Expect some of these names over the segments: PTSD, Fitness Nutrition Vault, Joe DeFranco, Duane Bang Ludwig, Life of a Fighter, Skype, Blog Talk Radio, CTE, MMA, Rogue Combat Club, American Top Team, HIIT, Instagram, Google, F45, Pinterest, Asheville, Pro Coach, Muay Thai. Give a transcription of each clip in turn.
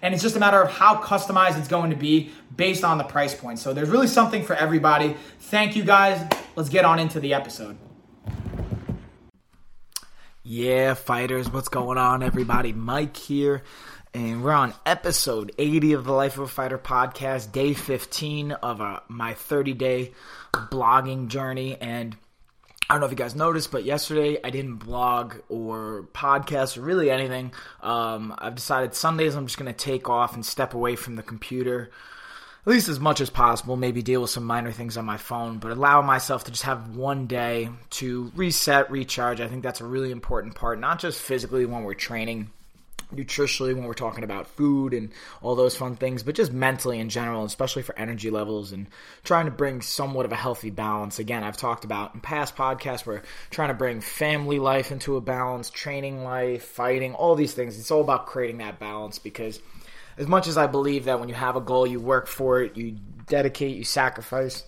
And it's just a matter of how customized it's going to be based on the price point. So there's really something for everybody. Thank you guys. Let's get on into the episode. Yeah, fighters, what's going on, everybody? Mike here. And we're on episode 80 of the Life of a Fighter podcast, day 15 of my 30-day blogging journey. And I don't know if you guys noticed, but yesterday I didn't blog or podcast or really anything. I've decided Sundays I'm just going to take off and step away from the computer, at least as much as possible, maybe deal with some minor things on my phone, but allow myself to just have one day to reset, recharge. I think that's a really important part, not just physically when we're training, nutritionally when we're talking about food and all those fun things, but just mentally in general, especially for energy levels and trying to bring somewhat of a healthy balance. Again, I've talked about in past podcasts, we're trying to bring family life into a balance, training life, fighting, all these things. It's all about creating that balance, because as much as I believe that when you have a goal, you work for it, you dedicate, you sacrifice.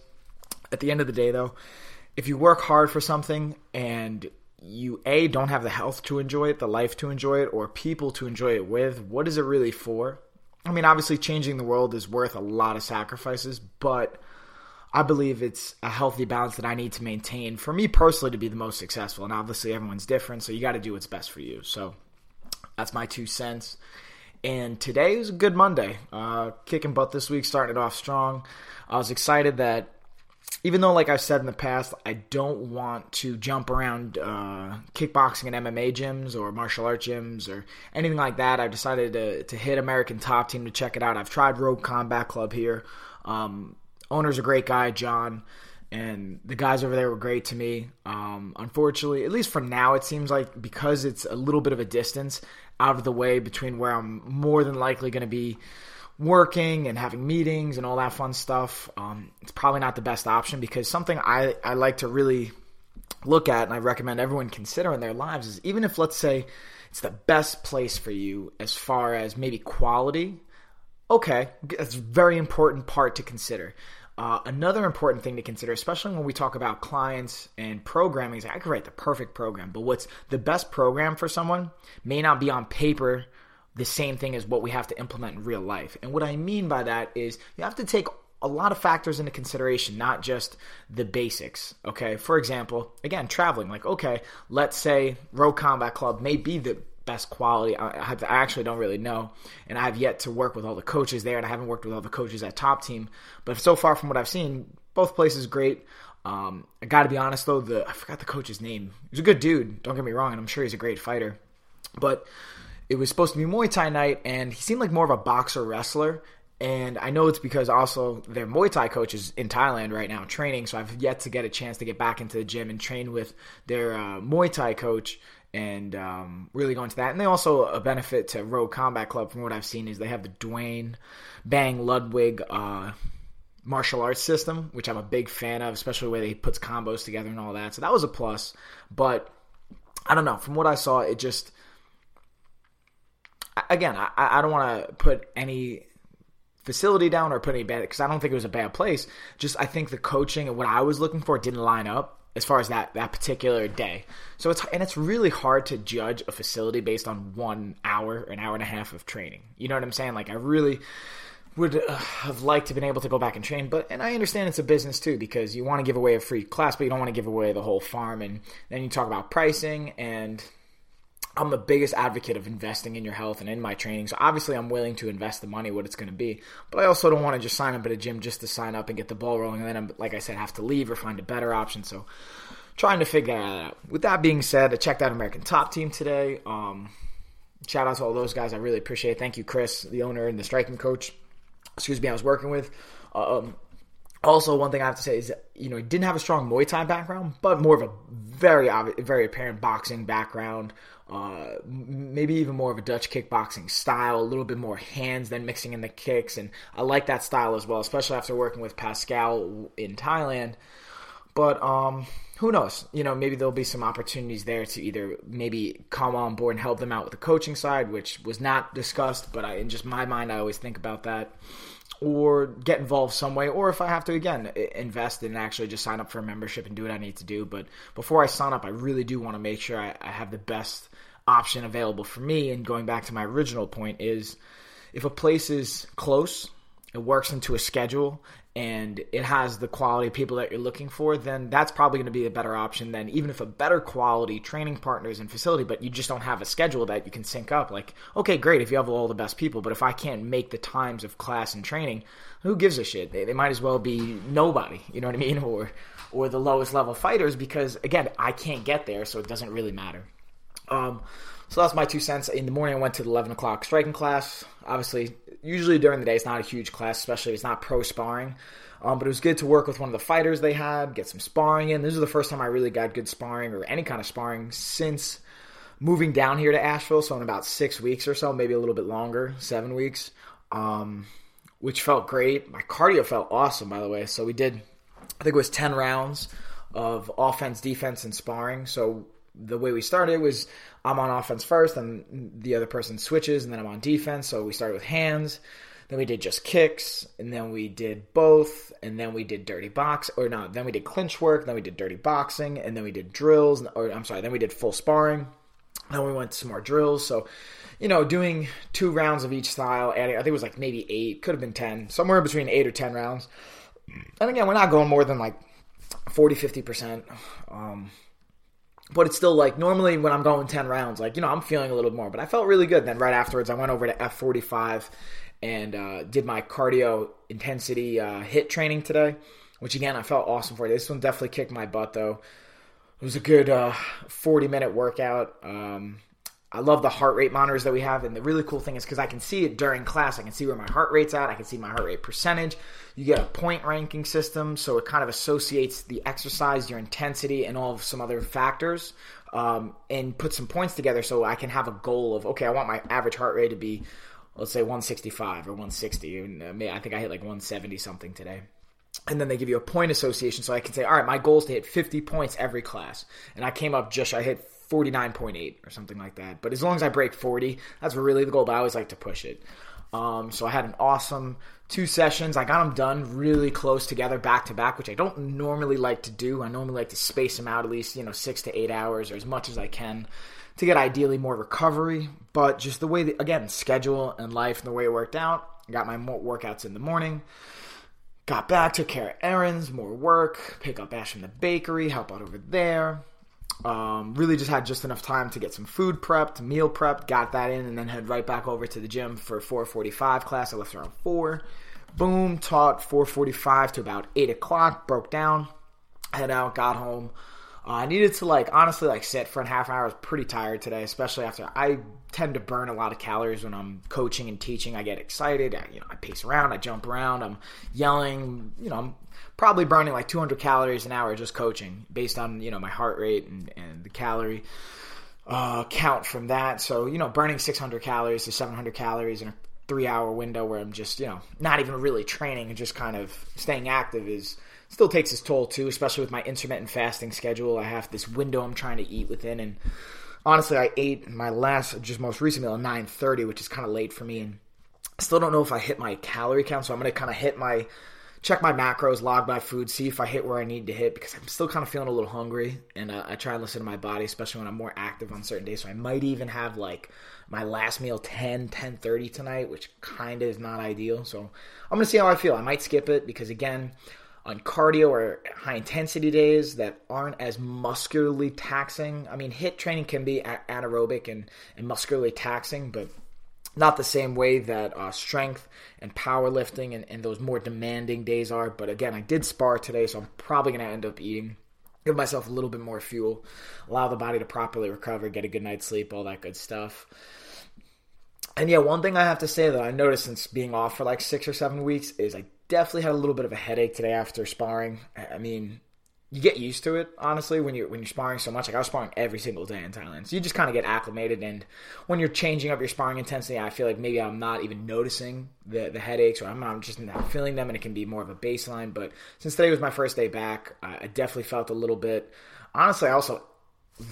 At the end of the day though, if you work hard for something and you don't have the health to enjoy it, the life to enjoy it, or people to enjoy it with, what is it really for? I mean, obviously changing the world is worth a lot of sacrifices, but I believe it's a healthy balance that I need to maintain for me personally to be the most successful. And obviously everyone's different, so you got to do what's best for you. So that's my 2 cents. And today was a good Monday, kicking butt this week, starting it off strong. I was excited that, even though, like I've said in the past, I don't want to jump around kickboxing and MMA gyms or martial arts gyms or anything like that, I've decided to hit American Top Team to check it out. I've tried Rogue Combat Club here. Owner's a great guy, John, and the guys over there were great to me. Unfortunately, at least for now, it seems like because it's a little bit of a distance out of the way between where I'm more than likely going to be working and having meetings and all that fun stuff, it's probably not the best option, because something I like to really look at and I recommend everyone consider in their lives is, even if, let's say, it's the best place for you as far as maybe quality, okay, that's a very important part to consider. Another important thing to consider, especially when we talk about clients and programming, is I could write the perfect program, but what's the best program for someone may not be on paper the same thing as what we have to implement in real life. And what I mean by that is you have to take a lot of factors into consideration, not just the basics, okay? For example, again, traveling. Like, okay, let's say Rogue Combat Club may be the best quality. I actually don't really know, and I have yet to work with all the coaches there, and I haven't worked with all the coaches at Top Team. But so far from what I've seen, both places great. I got to be honest, though, I forgot the coach's name. He's a good dude, don't get me wrong, and I'm sure he's a great fighter. But it was supposed to be Muay Thai night, and he seemed like more of a boxer wrestler. And I know it's because also their Muay Thai coach is in Thailand right now training, so I've yet to get a chance to get back into the gym and train with their Muay Thai coach and really go into that. And they also, a benefit to Rogue Combat Club from what I've seen, is they have the Duane Bang Ludwig martial arts system, which I'm a big fan of, especially the way he puts combos together and all that. So that was a plus. But I don't know. From what I saw, it just... Again, I don't want to put any facility down or put any bad, because I don't think it was a bad place. Just I think the coaching and what I was looking for didn't line up as far as that particular day. So it's really hard to judge a facility based on 1 hour or an hour and a half of training. You know what I'm saying? Like, I really would have liked to been able to go back and train, and I understand it's a business too, because you want to give away a free class, but you don't want to give away the whole farm. And then you talk about pricing, and I'm the biggest advocate of investing in your health and in my training. So obviously I'm willing to invest the money, what it's going to be. But I also don't want to just sign up at a gym just to sign up and get the ball rolling. And then I'm, like I said, have to leave or find a better option. So trying to figure that out. With that being said, I checked out American Top Team today. Shout out to all those guys. I really appreciate it. Thank you, Chris, the owner and the striking coach, I was working with. Also, one thing I have to say is, you know, he didn't have a strong Muay Thai background, but more of a very obvious, very apparent boxing background. Maybe even more of a Dutch kickboxing style, a little bit more hands than mixing in the kicks. And I like that style as well, especially after working with Pascal in Thailand. But who knows? You know, maybe there'll be some opportunities there to either maybe come on board and help them out with the coaching side, which was not discussed. But in just my mind, I always think about that. Or get involved some way, or if I have to, again, invest and actually just sign up for a membership and do what I need to do. But before I sign up, I really do want to make sure I have the best option available for me. And going back to my original point is, if a place is close, it works into a schedule, and it has the quality of people that you're looking for, then that's probably going to be a better option than even if a better quality training partners and facility, but you just don't have a schedule that you can sync up. Like, okay, great if you have all the best people, but if I can't make the times of class and training, who gives a shit? They might as well be nobody, you know what I mean? Or the lowest level fighters, because again, I can't get there, so it doesn't really matter. So that's my 2 cents. In the morning, I went to the 11 o'clock striking class. Obviously, usually during the day, it's not a huge class, especially if it's not pro sparring. But it was good to work with one of the fighters they had, get some sparring in. This is the first time I really got good sparring or any kind of sparring since moving down here to Asheville. So in about 6 weeks or so, maybe a little bit longer, 7 weeks, which felt great. My cardio felt awesome, by the way. So we did, I think it was 10 rounds of offense, defense, and sparring. So the way we started was I'm on offense first, and the other person switches, and then I'm on defense. So we started with hands, then we did just kicks, and then we did both, and then we did then we did clinch work, then we did dirty boxing, and then we did drills, then we did full sparring. Then we went to some more drills. So, you know, doing 2 rounds of each style, adding, I think it was like maybe 8, could have been 10, somewhere in between 8 or 10 rounds. And again, we're not going more than like 40, 50%. But it's still like, normally when I'm going 10 rounds, like, you know, I'm feeling a little more, but I felt really good. Then right afterwards, I went over to F45 and did my cardio intensity HIIT training today, which again, I felt awesome for. This one definitely kicked my butt though. It was a good 40-minute workout. I love the heart rate monitors that we have. And the really cool thing is because I can see it during class. I can see where my heart rate's at. I can see my heart rate percentage. You get a point ranking system, so it kind of associates the exercise, your intensity, and all of some other factors and put some points together so I can have a goal of, okay, I want my average heart rate to be, let's say, 165 or 160. And I think I hit like 170-something today. And then they give you a point association so I can say, all right, my goal is to hit 50 points every class. And I hit 49.8 or something like that. But as long as I break 40, that's really the goal, but I always like to push it. So I had an awesome 2 sessions. I got them done really close together, back to back, which I don't normally like to do. I normally like to space them out at least, 6 to 8 hours or as much as I can to get ideally more recovery. But just the way, schedule and life and the way it worked out, I got my workouts in the morning. Got back, took care of errands, more work, pick up Ash from the bakery, help out over there. Really just had just enough time to get some food prepped, meal prepped, got that in, and then head right back over to the gym for 4:45 class. I left around 4. Boom, taught 4:45 to about 8 o'clock, broke down, head out, got home. I needed to sit for a half hour. I was pretty tired today, especially after I tend to burn a lot of calories when I'm coaching and teaching. I get excited. I pace around. I jump around. I'm yelling. I'm probably burning like 200 calories an hour just coaching based on, my heart rate and the calorie count from that. So, burning 600 calories to 700 calories in a 3-hour window where I'm just, not even really training and just kind of staying active still takes its toll too, especially with my intermittent fasting schedule. I have this window I'm trying to eat within, and honestly, I ate my most recent meal at 9:30, which is kind of late for me, and I still don't know if I hit my calorie count, so I'm going to kind of check my macros, log my food, see if I hit where I need to hit, because I'm still kind of feeling a little hungry, and I try and listen to my body, especially when I'm more active on certain days, so I might even have my last meal 10:30 tonight, which kind of is not ideal, so I'm going to see how I feel. I might skip it, because again, on cardio or high intensity days that aren't as muscularly taxing. I mean, HIIT training can be anaerobic and muscularly taxing, but not the same way that strength and powerlifting and those more demanding days are. But again, I did spar today, so I'm probably going to end up eating, give myself a little bit more fuel, allow the body to properly recover, get a good night's sleep, all that good stuff. And yeah, one thing I have to say that I noticed since being off for like 6 or 7 weeks is I definitely had a little bit of a headache today after sparring. I mean, you get used to it, honestly, when you're sparring so much. Like, I was sparring every single day in Thailand. So you just kind of get acclimated, and when you're changing up your sparring intensity, I feel like maybe I'm not even noticing the headaches, or I'm just not feeling them, and it can be more of a baseline. But since today was my first day back, I definitely felt a little bit. Honestly, I also,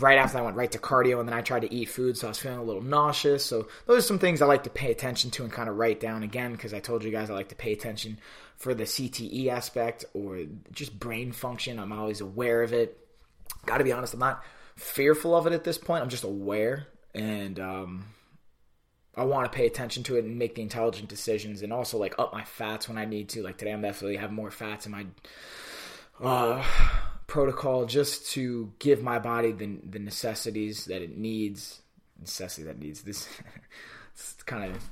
right after I went right to cardio, and then I tried to eat food, so I was feeling a little nauseous. So those are some things I like to pay attention to and kind of write down again, because I told you guys I like to pay attention for the CTE aspect or just brain function. I'm always aware of it. Got to be honest, I'm not fearful of it at this point. I'm just aware, and I want to pay attention to it and make the intelligent decisions, and also like up my fats when I need to. Like today, I'm definitely have more fats in my protocol just to give my body the necessities that it needs. Necessity that it needs. This it's kind of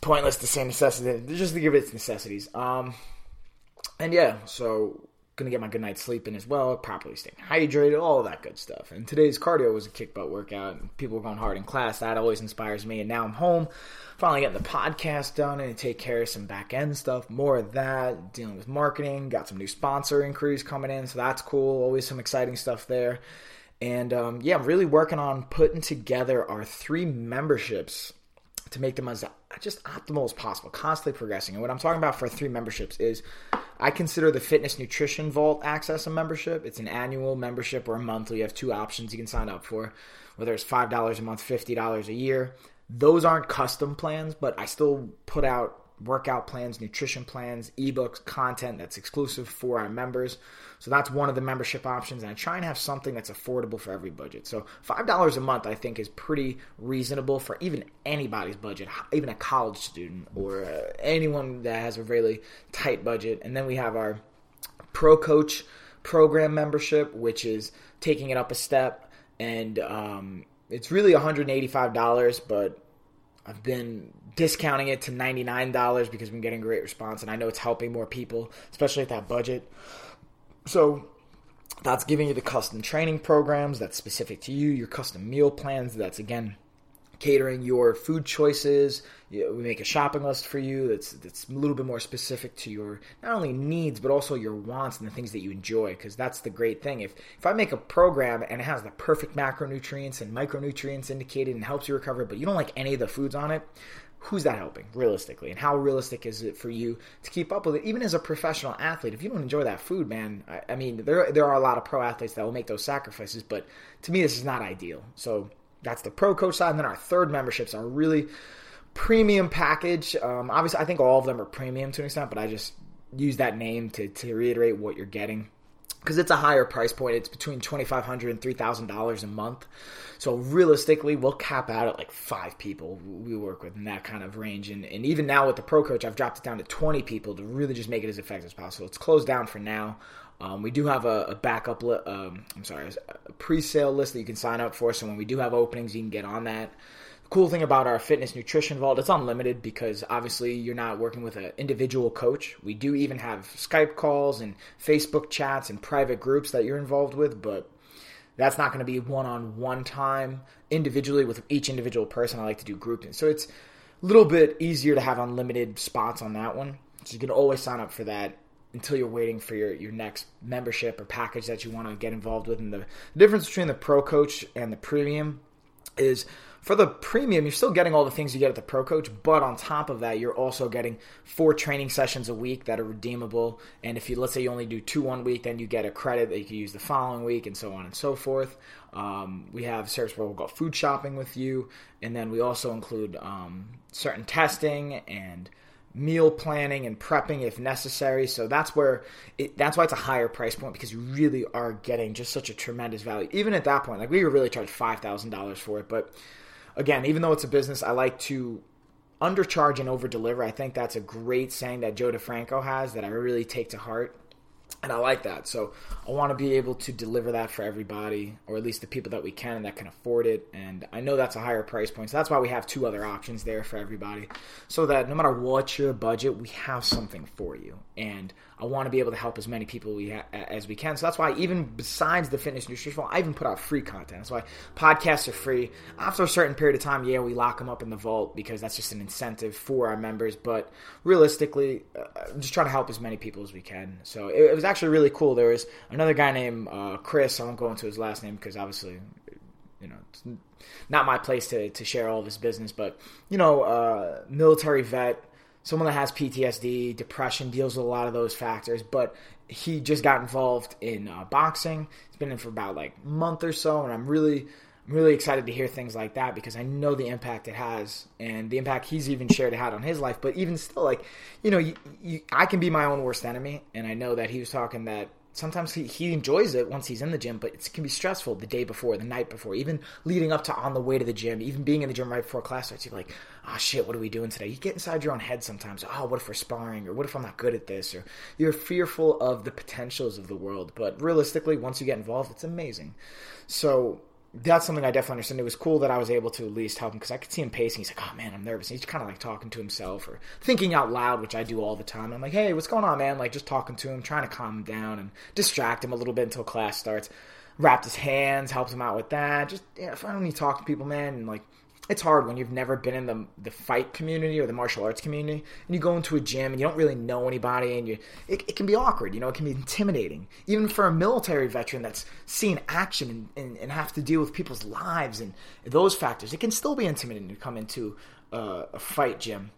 pointless to say necessity, just to give it its necessities. And yeah, so gonna get my good night's sleep in as well, properly staying hydrated, all that good stuff. And today's cardio was a kick butt workout, and people were going hard in class. That always inspires me. And now I'm home, finally getting the podcast done and take care of some back end stuff, more of that, dealing with marketing, got some new sponsor inquiries coming in, so that's cool. Always some exciting stuff there. And yeah, I'm really working on putting together our 3 memberships to make them as just optimal as possible, constantly progressing. And what I'm talking about for 3 memberships is I consider the Fitness Nutrition Vault access a membership. It's an annual membership or a monthly. You have 2 options you can sign up for, whether it's $5 a month, $50 a year. Those aren't custom plans, but I still put out workout plans, nutrition plans, ebooks, content that's exclusive for our members. So that's one of the membership options, and I try and have something that's affordable for every budget. So $5 a month I think is pretty reasonable for even anybody's budget, even a college student or anyone that has a really tight budget. And then we have our Pro Coach program membership, which is taking it up a step, and it's really $185, but I've been discounting it to $99 because I've been getting great response, and I know it's helping more people, especially at that budget. So that's giving you the custom training programs that's specific to you, your custom meal plans that's, again, catering your food choices. We make a shopping list for you that's a little bit more specific to your not only needs but also your wants and the things that you enjoy, because that's the great thing. If I make a program and it has the perfect macronutrients and micronutrients indicated and helps you recover, but you don't like any of the foods on it, who's that helping realistically? And how realistic is it for you to keep up with it? Even as a professional athlete, if you don't enjoy that food, man, I mean, there are a lot of pro athletes that will make those sacrifices, but to me this is not ideal. So that's the Pro Coach side. And then our 3rd memberships are really premium package. Obviously, I think all of them are premium to an extent, but I just use that name to reiterate what you're getting, because it's a higher price point. It's between $2,500 and $3,000 a month. So realistically, we'll cap out at like 5 people we work with in that kind of range. And even now with the Pro Coach, I've dropped it down to 20 people to really just make it as effective as possible. It's closed down for now. We do have a backup a pre-sale list that you can sign up for. So when we do have openings, you can get on that. The cool thing about our Fitness Nutrition Vault, it's unlimited because obviously you're not working with an individual coach. We do even have Skype calls and Facebook chats and private groups that you're involved with, but that's not going to be one-on-one time individually with each individual person. I like to do grouping. So it's a little bit easier to have unlimited spots on that one. So you can always sign up for that until you're waiting for your next membership or package that you want to get involved with. And the difference between the Pro Coach and the Premium is, for the Premium, you're still getting all the things you get at the Pro Coach, but on top of that, you're also getting 4 training sessions a week that are redeemable. And if you, let's say you only do 2 one week, then you get a credit that you can use the following week, and so on and so forth. We have service where we'll go food shopping with you, and then we also include certain testing and meal planning and prepping if necessary. So that's why it's a higher price point, because you really are getting just such a tremendous value. Even at that point, like, we were really charged $5,000 for it. But again, even though it's a business, I like to undercharge and overdeliver. I think that's a great saying that Joe DeFranco has that I really take to heart. And I like that. So I want to be able to deliver that for everybody, or at least the people that we can that can afford it. And I know that's a higher price point. So that's why we have two other options there for everybody, so that no matter what your budget, we have something for you. And I want to be able to help as many people as we can. So that's why, even besides the Fitness Nutrition Vault, I even put out free content. That's why podcasts are free. After a certain period of time, yeah, we lock them up in the vault because that's just an incentive for our members. But realistically, I'm just trying to help as many people as we can. So it was actually really cool. There was another guy named Chris. I won't go into his last name because obviously, you know, it's not my place to share all of his business, but, you know, military vet, someone that has PTSD, depression, deals with a lot of those factors, but he just got involved in boxing. He's been in for about like a month or so, and I'm really excited to hear things like that because I know the impact it has and the impact he's even shared it had on his life. But even still, like, you know, I can be my own worst enemy. And I know that he was talking that sometimes he enjoys it once he's in the gym, but it can be stressful the day before, the night before, even leading up to on the way to the gym, even being in the gym right before class starts. You're like, oh shit, what are we doing today? You get inside your own head sometimes. Oh, what if we're sparring? Or what if I'm not good at this? Or you're fearful of the potentials of the world. But realistically, once you get involved, it's amazing. So that's something I definitely understand. It was cool that I was able to at least help him because I could see him pacing. He's like, oh man, I'm nervous. And he's kind of like talking to himself or thinking out loud, which I do all the time. I'm like, hey, what's going on, man? Like just talking to him, trying to calm him down and distract him a little bit until class starts. Wrapped his hands, helps him out with that. Just, you know, finally talk to people, man. And like, it's hard when you've never been in the fight community or the martial arts community, and you go into a gym and you don't really know anybody, and it can be awkward, you know, it can be intimidating. Even for a military veteran that's seen action and have to deal with people's lives and those factors, it can still be intimidating to come into a fight gym.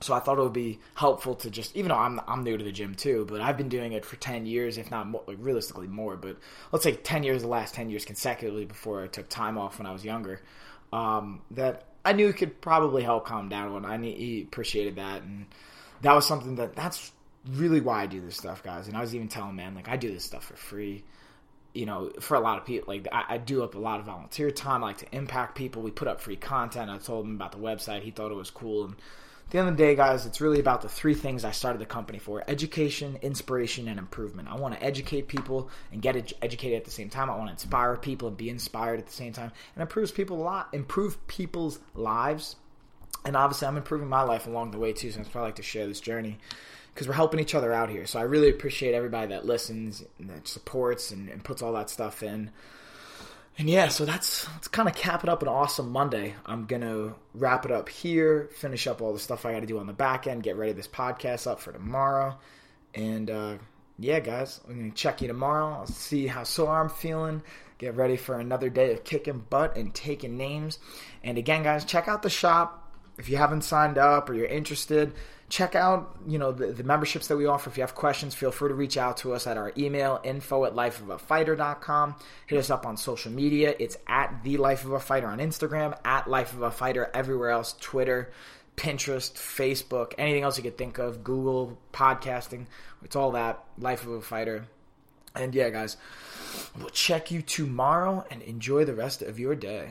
So I thought it would be helpful to just, even though I'm new to the gym too, but I've been doing it for 10 years, if not more, realistically more, but let's say 10 years, the last 10 years consecutively before I took time off when I was younger. That I knew could probably help calm down when he appreciated that. And that was something that's really why I do this stuff, guys. And I was even telling, man, like I do this stuff for free, you know, for a lot of people. Like I do up a lot of volunteer time. I like to impact people. We put up free content. I told him about the website. He thought it was cool. And at the end of the day, guys, it's really about the three things I started the company for: education, inspiration, and improvement. I want to educate people and get educated at the same time. I want to inspire people and be inspired at the same time, and improve people's lives. And obviously, I'm improving my life along the way too, so that's why I like to share this journey, because we're helping each other out here. So I really appreciate everybody that listens and that supports and puts all that stuff in. And yeah, so that's kind of capping up an awesome Monday. I'm going to wrap it up here, finish up all the stuff I got to do on the back end, get ready this podcast up for tomorrow. And yeah, guys, I'm going to check you tomorrow. I'll see how sore I'm feeling. Get ready for another day of kicking butt and taking names. And again, guys, check out the shop. If you haven't signed up or you're interested, check out, you know, the memberships that we offer. If you have questions, feel free to reach out to us at our email, info@lifeofafighter.com. Hit us up on social media. It's at The Life of a Fighter on Instagram, at Life of a Fighter everywhere else, Twitter, Pinterest, Facebook, anything else you could think of, Google, podcasting. It's all that, Life of a Fighter. And yeah, guys, we'll check you tomorrow and enjoy the rest of your day.